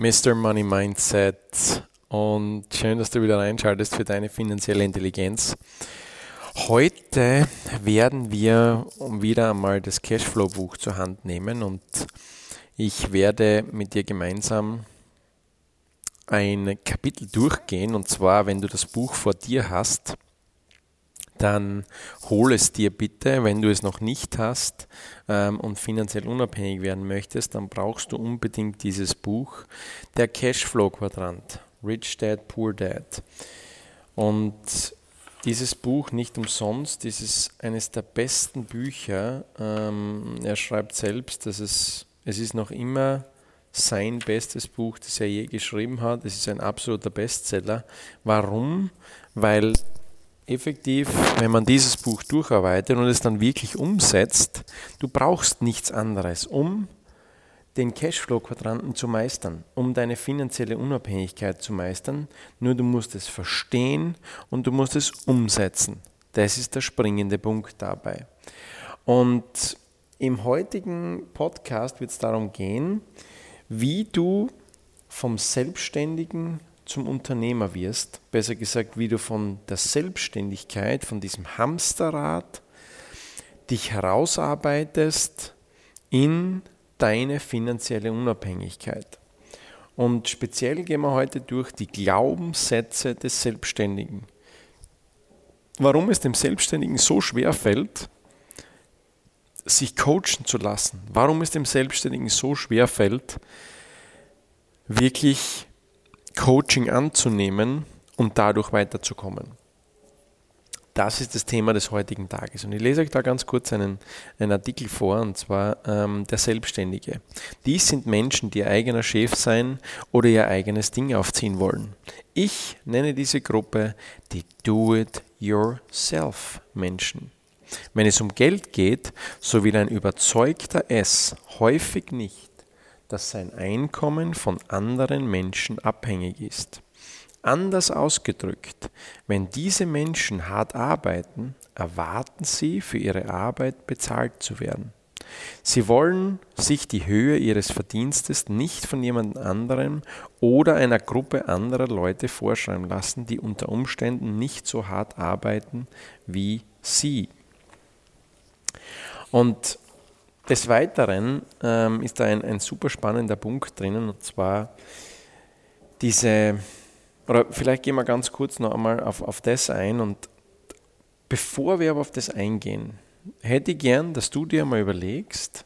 Mr. Money Mindset, und schön, dass du wieder reinschaltest für deine finanzielle Intelligenz. Heute werden wir wieder einmal das Cashflow-Buch zur Hand nehmen und ich werde mit dir gemeinsam ein Kapitel durchgehen, und zwar, wenn du das Buch vor dir hast, dann hol es dir bitte. Wenn du es noch nicht hast und finanziell unabhängig werden möchtest, dann brauchst du unbedingt dieses Buch, der Cashflow Quadrant, Rich Dad, Poor Dad. Und dieses Buch nicht umsonst, das ist eines der besten Bücher. Er schreibt selbst, dass es ist noch immer sein bestes Buch, das er je geschrieben hat. Es ist ein absoluter Bestseller. Warum? Weil effektiv, wenn man dieses Buch durcharbeitet und es dann wirklich umsetzt, du brauchst nichts anderes, um den Cashflow-Quadranten zu meistern, um deine finanzielle Unabhängigkeit zu meistern. Nur du musst es verstehen und du musst es umsetzen. Das ist der springende Punkt dabei. Und im heutigen Podcast wird es darum gehen, wie du vom Selbstständigen zum Unternehmer wirst, besser gesagt, wie du von der Selbstständigkeit, von diesem Hamsterrad dich herausarbeitest in deine finanzielle Unabhängigkeit. Und speziell gehen wir heute durch die Glaubenssätze des Selbstständigen. Warum es dem Selbstständigen so schwer fällt, sich coachen zu lassen. Warum es dem Selbstständigen so schwer fällt, wirklich Coaching anzunehmen und dadurch weiterzukommen. Das ist das Thema des heutigen Tages. Und ich lese euch da ganz kurz einen Artikel vor, und zwar der Selbstständige. Dies sind Menschen, die ihr eigener Chef sein oder ihr eigenes Ding aufziehen wollen. Ich nenne diese Gruppe die Do-it-yourself-Menschen. Wenn es um Geld geht, so will ein überzeugter es häufig nicht, dass sein Einkommen von anderen Menschen abhängig ist. Anders ausgedrückt, wenn diese Menschen hart arbeiten, erwarten sie, für ihre Arbeit bezahlt zu werden. Sie wollen sich die Höhe ihres Verdienstes nicht von jemand anderem oder einer Gruppe anderer Leute vorschreiben lassen, die unter Umständen nicht so hart arbeiten wie sie. Und des Weiteren ist da ein super spannender Punkt drinnen, und zwar oder vielleicht gehen wir ganz kurz noch einmal auf das ein, und bevor wir aber auf das eingehen, hätte ich gern, dass du dir mal überlegst,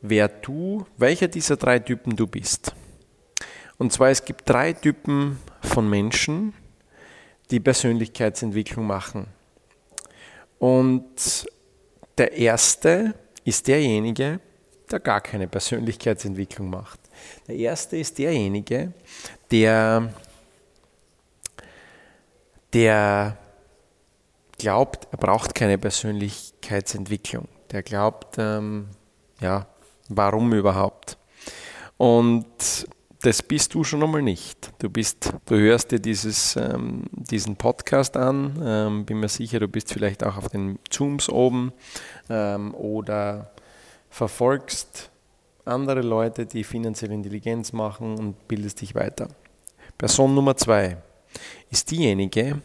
welcher dieser drei Typen du bist. Und zwar, es gibt drei Typen von Menschen, die Persönlichkeitsentwicklung machen. Und der erste ist derjenige, der gar keine Persönlichkeitsentwicklung macht. Der erste ist derjenige, der glaubt, er braucht keine Persönlichkeitsentwicklung. Der glaubt, warum überhaupt? Und das bist du schon einmal nicht. Du hörst dir diesen Podcast an, bin mir sicher, du bist vielleicht auch auf den Zooms oben oder verfolgst andere Leute, die finanzielle Intelligenz machen, und bildest dich weiter. Person Nummer 2 ist diejenige,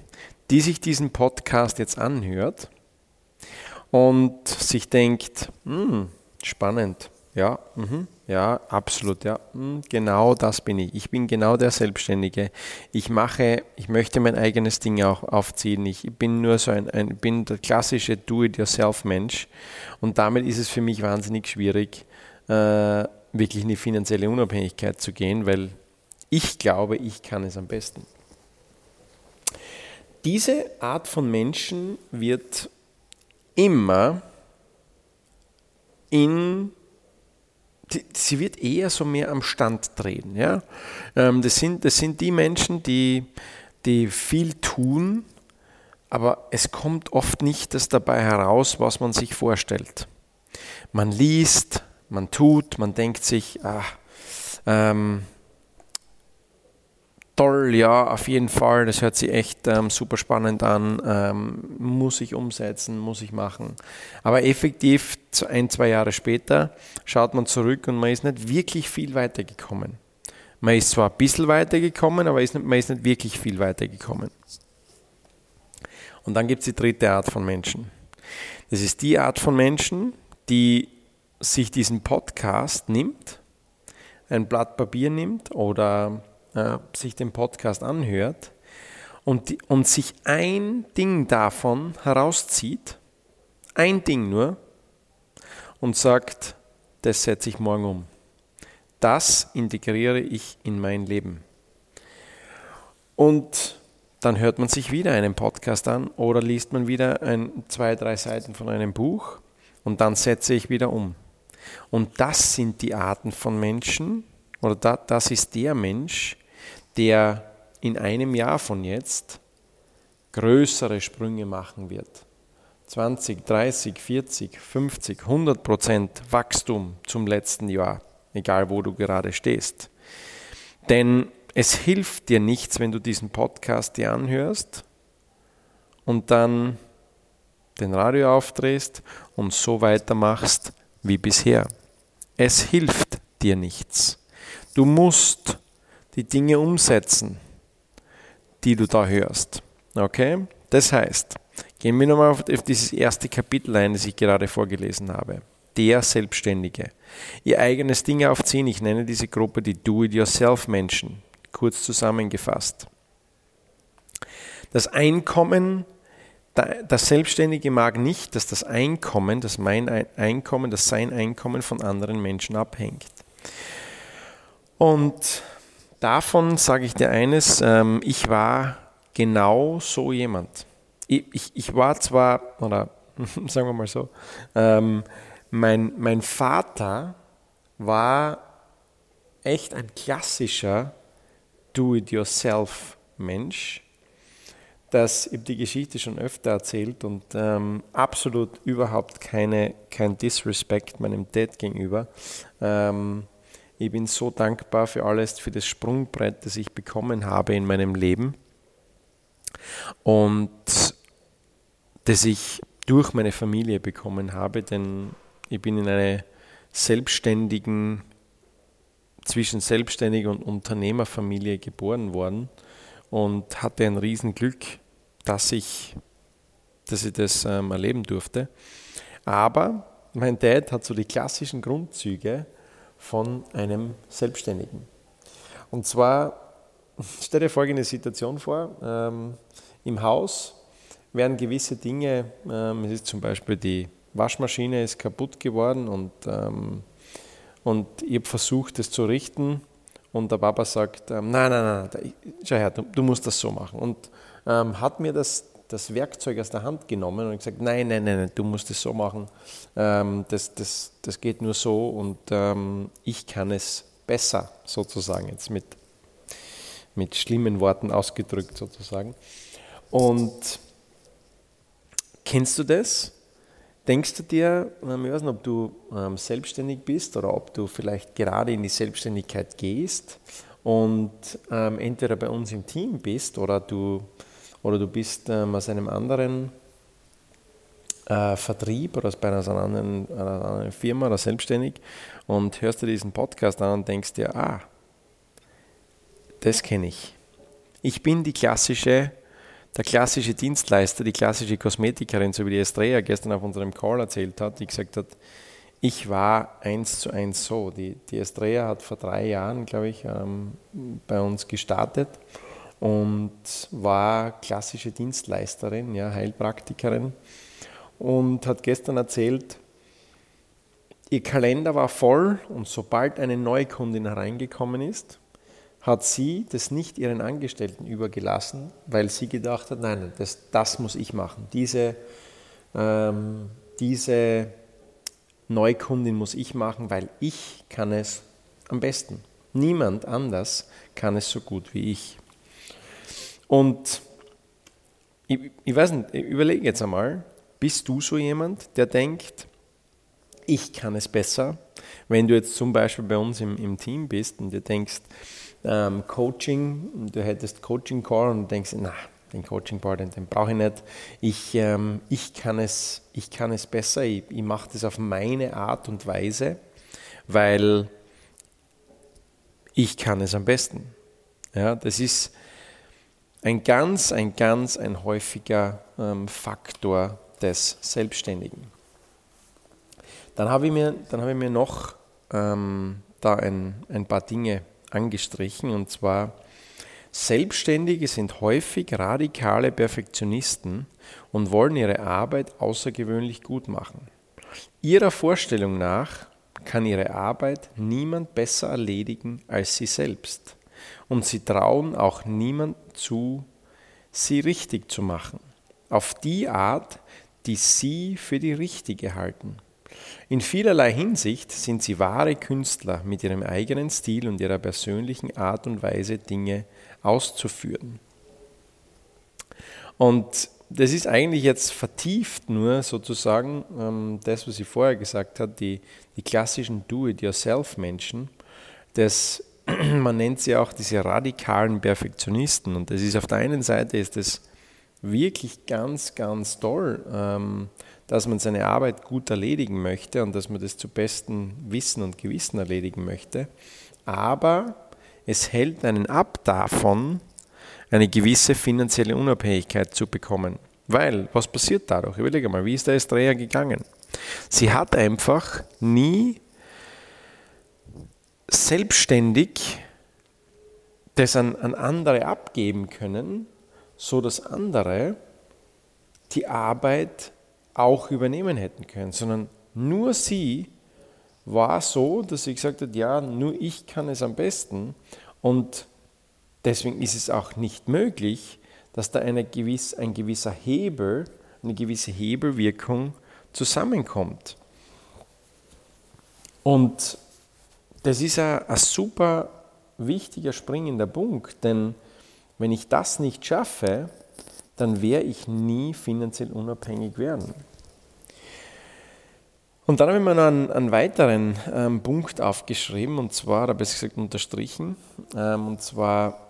die sich diesen Podcast jetzt anhört und sich denkt, spannend, ja, ja, absolut, ja. Genau das bin ich. Ich bin genau der Selbstständige. Ich möchte mein eigenes Ding auch aufziehen. Ich bin nur so bin der klassische Do-it-yourself-Mensch, und damit ist es für mich wahnsinnig schwierig, wirklich in die finanzielle Unabhängigkeit zu gehen, weil ich glaube, ich kann es am besten. Diese Art von Menschen wird immer sie wird eher so mehr am Stand drehen. Ja? Das sind die Menschen, die viel tun, aber es kommt oft nicht das dabei heraus, was man sich vorstellt. Man liest, man tut, man denkt sich, toll, ja, auf jeden Fall, das hört sich echt super spannend an, muss ich umsetzen, muss ich machen. Aber effektiv, 1-2 Jahre später, schaut man zurück und man ist nicht wirklich viel weitergekommen. Man ist zwar ein bisschen weitergekommen, aber man ist nicht wirklich viel weitergekommen. Und dann gibt es die dritte Art von Menschen. Das ist die Art von Menschen, die sich diesen Podcast nimmt, ein Blatt Papier nimmt oder sich den Podcast anhört und sich ein Ding davon herauszieht, ein Ding nur, und sagt, das setze ich morgen um. Das integriere ich in mein Leben. Und dann hört man sich wieder einen Podcast an oder liest man wieder 2-3 Seiten von einem Buch und dann setze ich wieder um. Und das sind die Arten von Menschen, oder das ist der Mensch, der in einem Jahr von jetzt größere Sprünge machen wird. 20, 30, 40, 50, 100% Wachstum zum letzten Jahr, egal wo du gerade stehst. Denn es hilft dir nichts, wenn du diesen Podcast dir anhörst und dann den Radio aufdrehst und so weitermachst wie bisher. Es hilft dir nichts. Du musst die Dinge umsetzen, die du da hörst. Okay? Das heißt, gehen wir nochmal auf dieses erste Kapitel ein, das ich gerade vorgelesen habe. Der Selbstständige. Ihr eigenes Ding aufziehen. Ich nenne diese Gruppe die Do-it-yourself-Menschen. Kurz zusammengefasst. Das Einkommen, das Selbstständige mag nicht, dass das Einkommen, dass mein Einkommen, dass sein Einkommen von anderen Menschen abhängt. Und davon sage ich dir eines, ich war genau so jemand. Ich war zwar, oder sagen wir mal so, mein Vater war echt ein klassischer Do-it-yourself-Mensch. Ich habe die Geschichte schon öfter erzählt und absolut überhaupt kein Disrespect meinem Dad gegenüber. Ich bin so dankbar für alles, für das Sprungbrett, das ich bekommen habe in meinem Leben und das ich durch meine Familie bekommen habe, denn ich bin in einer zwischen Selbstständigen und Unternehmerfamilie geboren worden und hatte ein Riesenglück, dass ich das erleben durfte. Aber mein Dad hat so die klassischen Grundzüge von einem Selbstständigen. Und zwar, stell dir folgende Situation vor, im Haus werden gewisse Dinge, es ist zum Beispiel die Waschmaschine ist kaputt geworden und ich habe versucht, das zu richten und der Papa sagt, nein, schau her, du musst das so machen. Und hat mir das Werkzeug aus der Hand genommen und gesagt, nein, du musst es so machen, das geht nur so und ich kann es besser, sozusagen, jetzt mit schlimmen Worten ausgedrückt, sozusagen. Und kennst du das? Denkst du dir, ich weiß nicht, ob du selbstständig bist oder ob du vielleicht gerade in die Selbstständigkeit gehst und entweder bei uns im Team bist oder du bist aus einem anderen Vertrieb oder bei einer anderen Firma oder selbstständig und hörst dir diesen Podcast an und denkst dir, das kenne ich. Ich bin der klassische Dienstleister, die klassische Kosmetikerin, so wie die Estrella gestern auf unserem Call erzählt hat, die gesagt hat, ich war 1:1 so. Die Estrella hat vor 3 Jahren, glaube ich, bei uns gestartet und war klassische Dienstleisterin, ja, Heilpraktikerin und hat gestern erzählt, ihr Kalender war voll und sobald eine Neukundin hereingekommen ist, hat sie das nicht ihren Angestellten übergelassen, weil sie gedacht hat, nein, das muss ich machen. Diese Neukundin muss ich machen, weil ich kann es am besten. Niemand anders kann es so gut wie ich. Und ich weiß nicht, ich überlege jetzt einmal, bist du so jemand, der denkt, ich kann es besser? Wenn du jetzt zum Beispiel bei uns im Team bist und dir denkst, Coaching, du hättest Coaching-Call und denkst, na, den Coaching-Call, den brauche ich nicht, ich kann es besser, ich mache das auf meine Art und Weise, weil ich kann es am besten. Ja, das ist ein häufiger Faktor des Selbstständigen. Dann habe ich mir noch da ein paar Dinge angestrichen, und zwar: Selbstständige sind häufig radikale Perfektionisten und wollen ihre Arbeit außergewöhnlich gut machen. Ihrer Vorstellung nach kann ihre Arbeit niemand besser erledigen als sie selbst. Und sie trauen auch niemandem zu, sie richtig zu machen, auf die Art, die sie für die richtige halten. In vielerlei Hinsicht sind sie wahre Künstler mit ihrem eigenen Stil und ihrer persönlichen Art und Weise, Dinge auszuführen. Und das ist eigentlich jetzt vertieft nur sozusagen das, was ich vorher gesagt habe, die klassischen Do-it-yourself-Menschen. Man nennt sie auch diese radikalen Perfektionisten. Und das ist auf der einen Seite ist das wirklich ganz, ganz toll, dass man seine Arbeit gut erledigen möchte und dass man das zu bestem Wissen und Gewissen erledigen möchte. Aber es hält einen ab davon, eine gewisse finanzielle Unabhängigkeit zu bekommen. Weil, was passiert dadurch? Überlege mal, wie ist der Estrella gegangen? Sie hat einfach nie selbstständig das an andere abgeben können, so dass andere die Arbeit auch übernehmen hätten können, sondern nur sie war so, dass sie gesagt hat, ja, nur ich kann es am besten, und deswegen ist es auch nicht möglich, dass da eine gewisse Hebelwirkung zusammenkommt. Und das ist ein super wichtiger springender Punkt, denn wenn ich das nicht schaffe, dann werde ich nie finanziell unabhängig werden. Und dann habe ich mir noch einen weiteren Punkt aufgeschrieben, und zwar, oder besser gesagt unterstrichen, und zwar: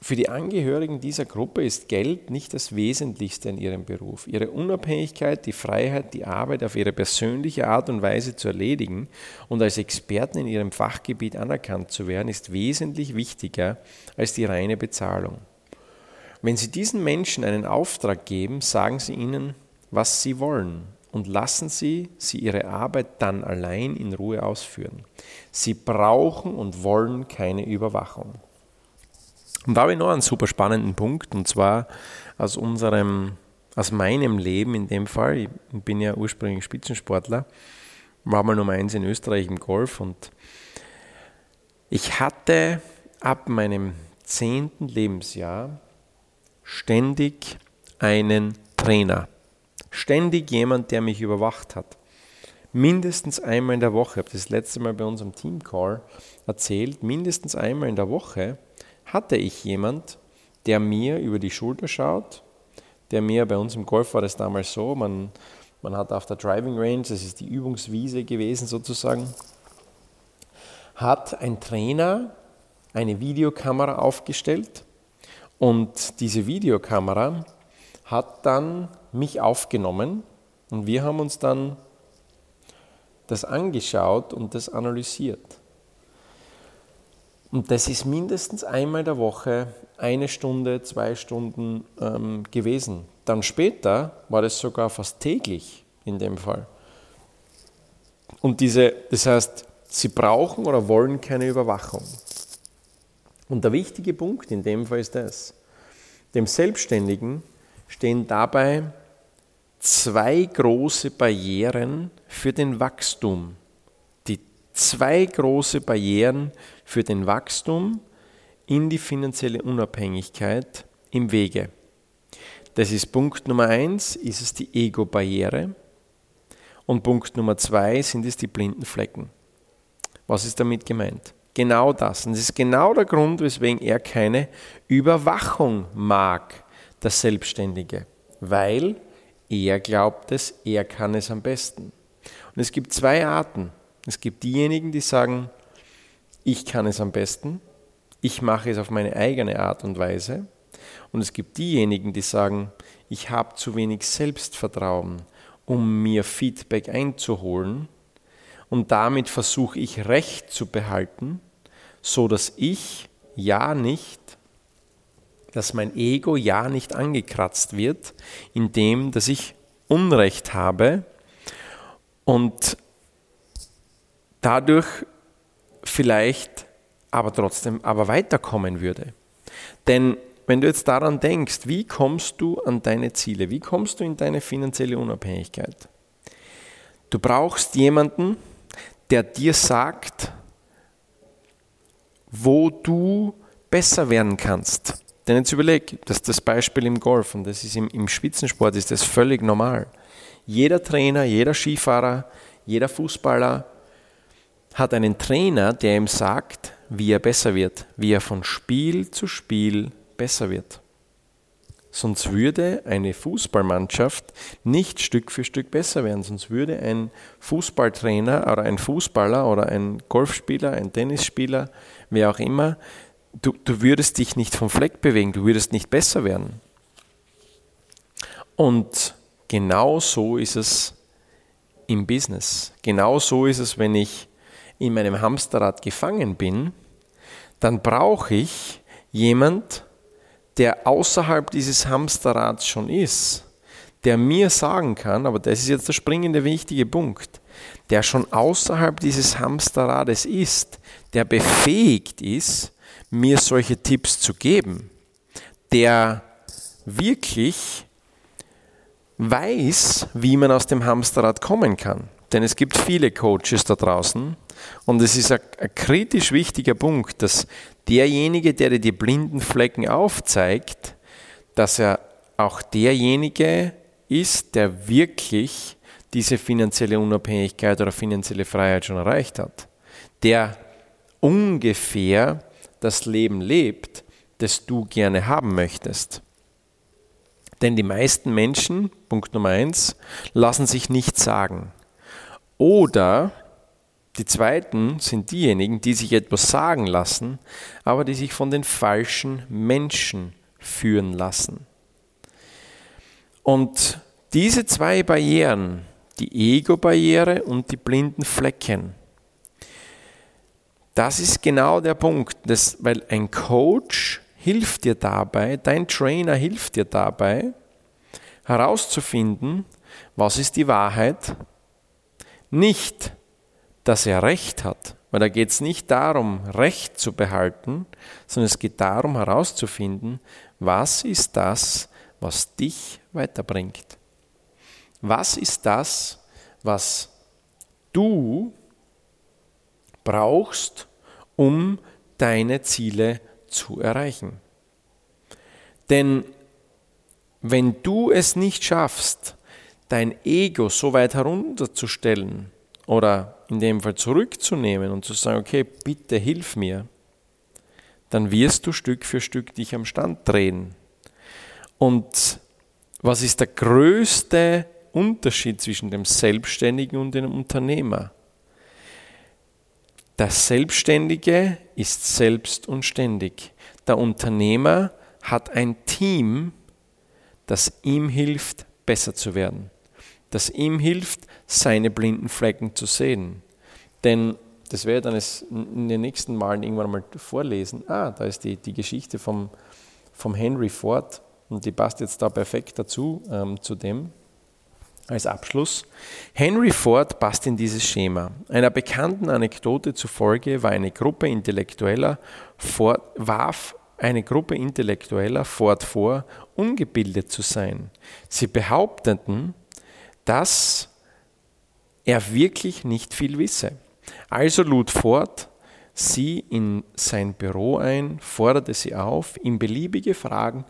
Für die Angehörigen dieser Gruppe ist Geld nicht das Wesentlichste in ihrem Beruf. Ihre Unabhängigkeit, die Freiheit, die Arbeit auf ihre persönliche Art und Weise zu erledigen und als Experten in ihrem Fachgebiet anerkannt zu werden, ist wesentlich wichtiger als die reine Bezahlung. Wenn Sie diesen Menschen einen Auftrag geben, sagen Sie ihnen, was Sie wollen, und lassen Sie ihre Arbeit dann allein in Ruhe ausführen. Sie brauchen und wollen keine Überwachung. Und da habe ich noch einen super spannenden Punkt, und zwar aus meinem Leben in dem Fall. Ich bin ja ursprünglich Spitzensportler, war mal Nummer 1 in Österreich im Golf, und ich hatte ab meinem 10. Lebensjahr ständig einen Trainer, ständig jemand, der mich überwacht hat. Mindestens einmal in der Woche, ich habe das letzte Mal bei unserem Teamcall erzählt, mindestens einmal in der Woche hatte ich jemand, der mir über die Schulter schaut, der mir, bei uns im Golf war das damals so, man hat auf der Driving Range, das ist die Übungswiese gewesen sozusagen, hat ein Trainer eine Videokamera aufgestellt, und diese Videokamera hat dann mich aufgenommen, und wir haben uns dann das angeschaut und das analysiert. Und das ist mindestens einmal in der Woche, 1 Stunde, 2 Stunden gewesen. Dann später war das sogar fast täglich in dem Fall. Und das heißt, sie brauchen oder wollen keine Überwachung. Und der wichtige Punkt in dem Fall ist das: Dem Selbstständigen stehen dabei 2 große Barrieren für den Wachstum. 2 große Barrieren für den Wachstum in die finanzielle Unabhängigkeit im Wege. Das ist Punkt Nummer 1, ist es die Ego-Barriere, und Punkt Nummer 2 sind es die blinden Flecken. Was ist damit gemeint? Genau das. Und das ist genau der Grund, weswegen er keine Überwachung mag, der Selbstständige, weil er glaubt es, er kann es am besten. Und es gibt 2 Arten. Es gibt diejenigen, die sagen, ich kann es am besten, ich mache es auf meine eigene Art und Weise. Und es gibt diejenigen, die sagen, ich habe zu wenig Selbstvertrauen, um mir Feedback einzuholen, und damit versuche ich Recht zu behalten, so dass ich ja nicht, dass mein Ego ja nicht angekratzt wird, indem, dass ich Unrecht habe und dadurch vielleicht aber trotzdem aber weiterkommen würde. Denn wenn du jetzt daran denkst, wie kommst du an deine Ziele? Wie kommst du in deine finanzielle Unabhängigkeit? Du brauchst jemanden, der dir sagt, wo du besser werden kannst. Denn jetzt überleg, das ist das Beispiel im Golf und das ist im Spitzensport ist das völlig normal. Jeder Trainer, jeder Skifahrer, jeder Fußballer hat einen Trainer, der ihm sagt, wie er besser wird, wie er von Spiel zu Spiel besser wird. Sonst würde eine Fußballmannschaft nicht Stück für Stück besser werden. Sonst würde ein Fußballtrainer oder ein Fußballer oder ein Golfspieler, ein Tennisspieler, wer auch immer, du würdest dich nicht vom Fleck bewegen, du würdest nicht besser werden. Und genau so ist es im Business. Genau so ist es, wenn ich in meinem Hamsterrad gefangen bin, dann brauche ich jemand, der außerhalb dieses Hamsterrads schon ist, der mir sagen kann, aber das ist jetzt der springende wichtige Punkt, der schon außerhalb dieses Hamsterrades ist, der befähigt ist, mir solche Tipps zu geben, der wirklich weiß, wie man aus dem Hamsterrad kommen kann. Denn es gibt viele Coaches da draußen und es ist ein kritisch wichtiger Punkt, dass derjenige, der dir die blinden Flecken aufzeigt, dass er auch derjenige ist, der wirklich diese finanzielle Unabhängigkeit oder finanzielle Freiheit schon erreicht hat, der ungefähr das Leben lebt, das du gerne haben möchtest. Denn die meisten Menschen, Punkt Nummer 1, lassen sich nichts sagen. Oder die zweiten sind diejenigen, die sich etwas sagen lassen, aber die sich von den falschen Menschen führen lassen. Und diese zwei Barrieren, die Ego-Barriere und die blinden Flecken, das ist genau der Punkt, weil ein Coach hilft dir dabei, dein Trainer hilft dir dabei, herauszufinden, was ist die Wahrheit, nicht, dass er Recht hat, weil da geht es nicht darum, Recht zu behalten, sondern es geht darum, herauszufinden, was ist das, was dich weiterbringt? Was ist das, was du brauchst, um deine Ziele zu erreichen? Denn wenn du es nicht schaffst, dein Ego so weit herunterzustellen oder in dem Fall zurückzunehmen und zu sagen, okay, bitte hilf mir, dann wirst du Stück für Stück dich am Stand drehen. Und was ist der größte Unterschied zwischen dem Selbstständigen und dem Unternehmer? Der Selbstständige ist selbst und ständig. Der Unternehmer hat ein Team, das ihm hilft, besser zu werden. Das ihm hilft, seine blinden Flecken zu sehen. Denn das werde ich dann in den nächsten Malen irgendwann mal vorlesen. Da ist die Geschichte vom Henry Ford und die passt jetzt da perfekt dazu, zu dem als Abschluss. Henry Ford passt in dieses Schema. Einer bekannten Anekdote zufolge warf eine Gruppe Intellektueller Ford vor, ungebildet zu sein. Sie behaupteten, dass er wirklich nicht viel wisse. Also lud Ford sie in sein Büro ein, forderte sie auf, ihm beliebige Fragen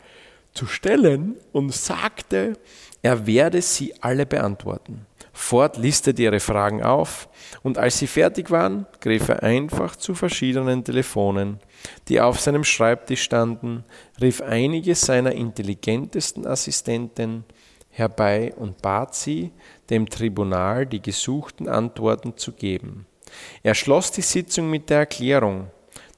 zu stellen und sagte, er werde sie alle beantworten. Ford listete ihre Fragen auf und als sie fertig waren, griff er einfach zu verschiedenen Telefonen, die auf seinem Schreibtisch standen, rief einige seiner intelligentesten Assistenten herbei und bat sie, dem Tribunal die gesuchten Antworten zu geben. Er schloss die Sitzung mit der Erklärung,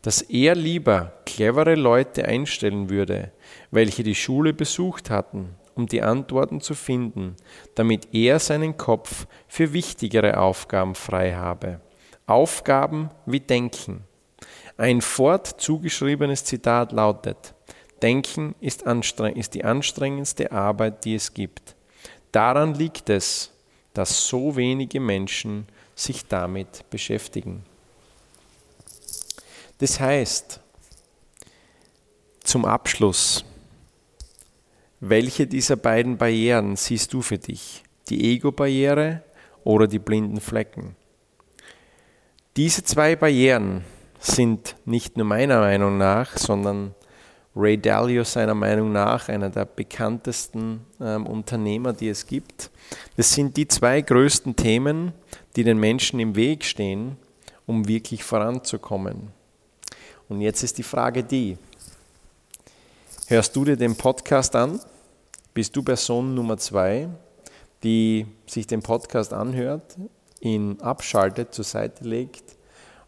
dass er lieber clevere Leute einstellen würde, welche die Schule besucht hatten, um die Antworten zu finden, damit er seinen Kopf für wichtigere Aufgaben frei habe. Aufgaben wie Denken. Ein Ford zugeschriebenes Zitat lautet: Denken ist die anstrengendste Arbeit, die es gibt. Daran liegt es, dass so wenige Menschen sich damit beschäftigen. Das heißt, zum Abschluss, welche dieser beiden Barrieren siehst du für dich? Die Ego-Barriere oder die blinden Flecken? Diese zwei Barrieren sind nicht nur meiner Meinung nach, sondern Ray Dalio seiner Meinung nach einer der bekanntesten Unternehmer, die es gibt. Das sind die zwei größten Themen, die den Menschen im Weg stehen, um wirklich voranzukommen. Und jetzt ist die Frage die: Hörst du dir den Podcast an? Bist du Person Nummer 2, die sich den Podcast anhört, ihn abschaltet, zur Seite legt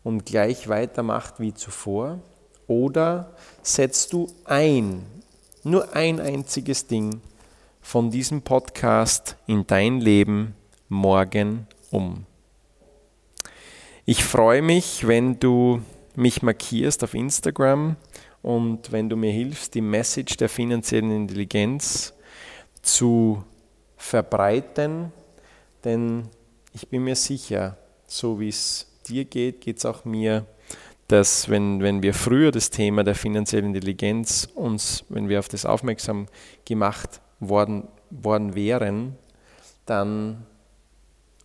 und gleich weitermacht wie zuvor? Oder setzt du nur ein einziges Ding von diesem Podcast in dein Leben morgen um? Ich freue mich, wenn du mich markierst auf Instagram und wenn du mir hilfst, die Message der finanziellen Intelligenz zu verbreiten, denn ich bin mir sicher, so wie es dir geht, geht es auch mir, dass wenn wir früher das Thema der finanziellen Intelligenz wenn wir auf das aufmerksam gemacht worden wären, dann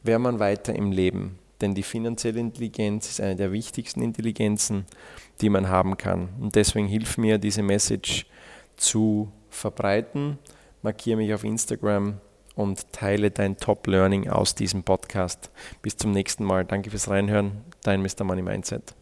wäre man weiter im Leben. Denn die finanzielle Intelligenz ist eine der wichtigsten Intelligenzen, die man haben kann. Und deswegen hilf mir, diese Message zu verbreiten. Markiere mich auf Instagram und teile dein Top-Learning aus diesem Podcast. Bis zum nächsten Mal. Danke fürs Reinhören. Dein Mr. Money Mindset.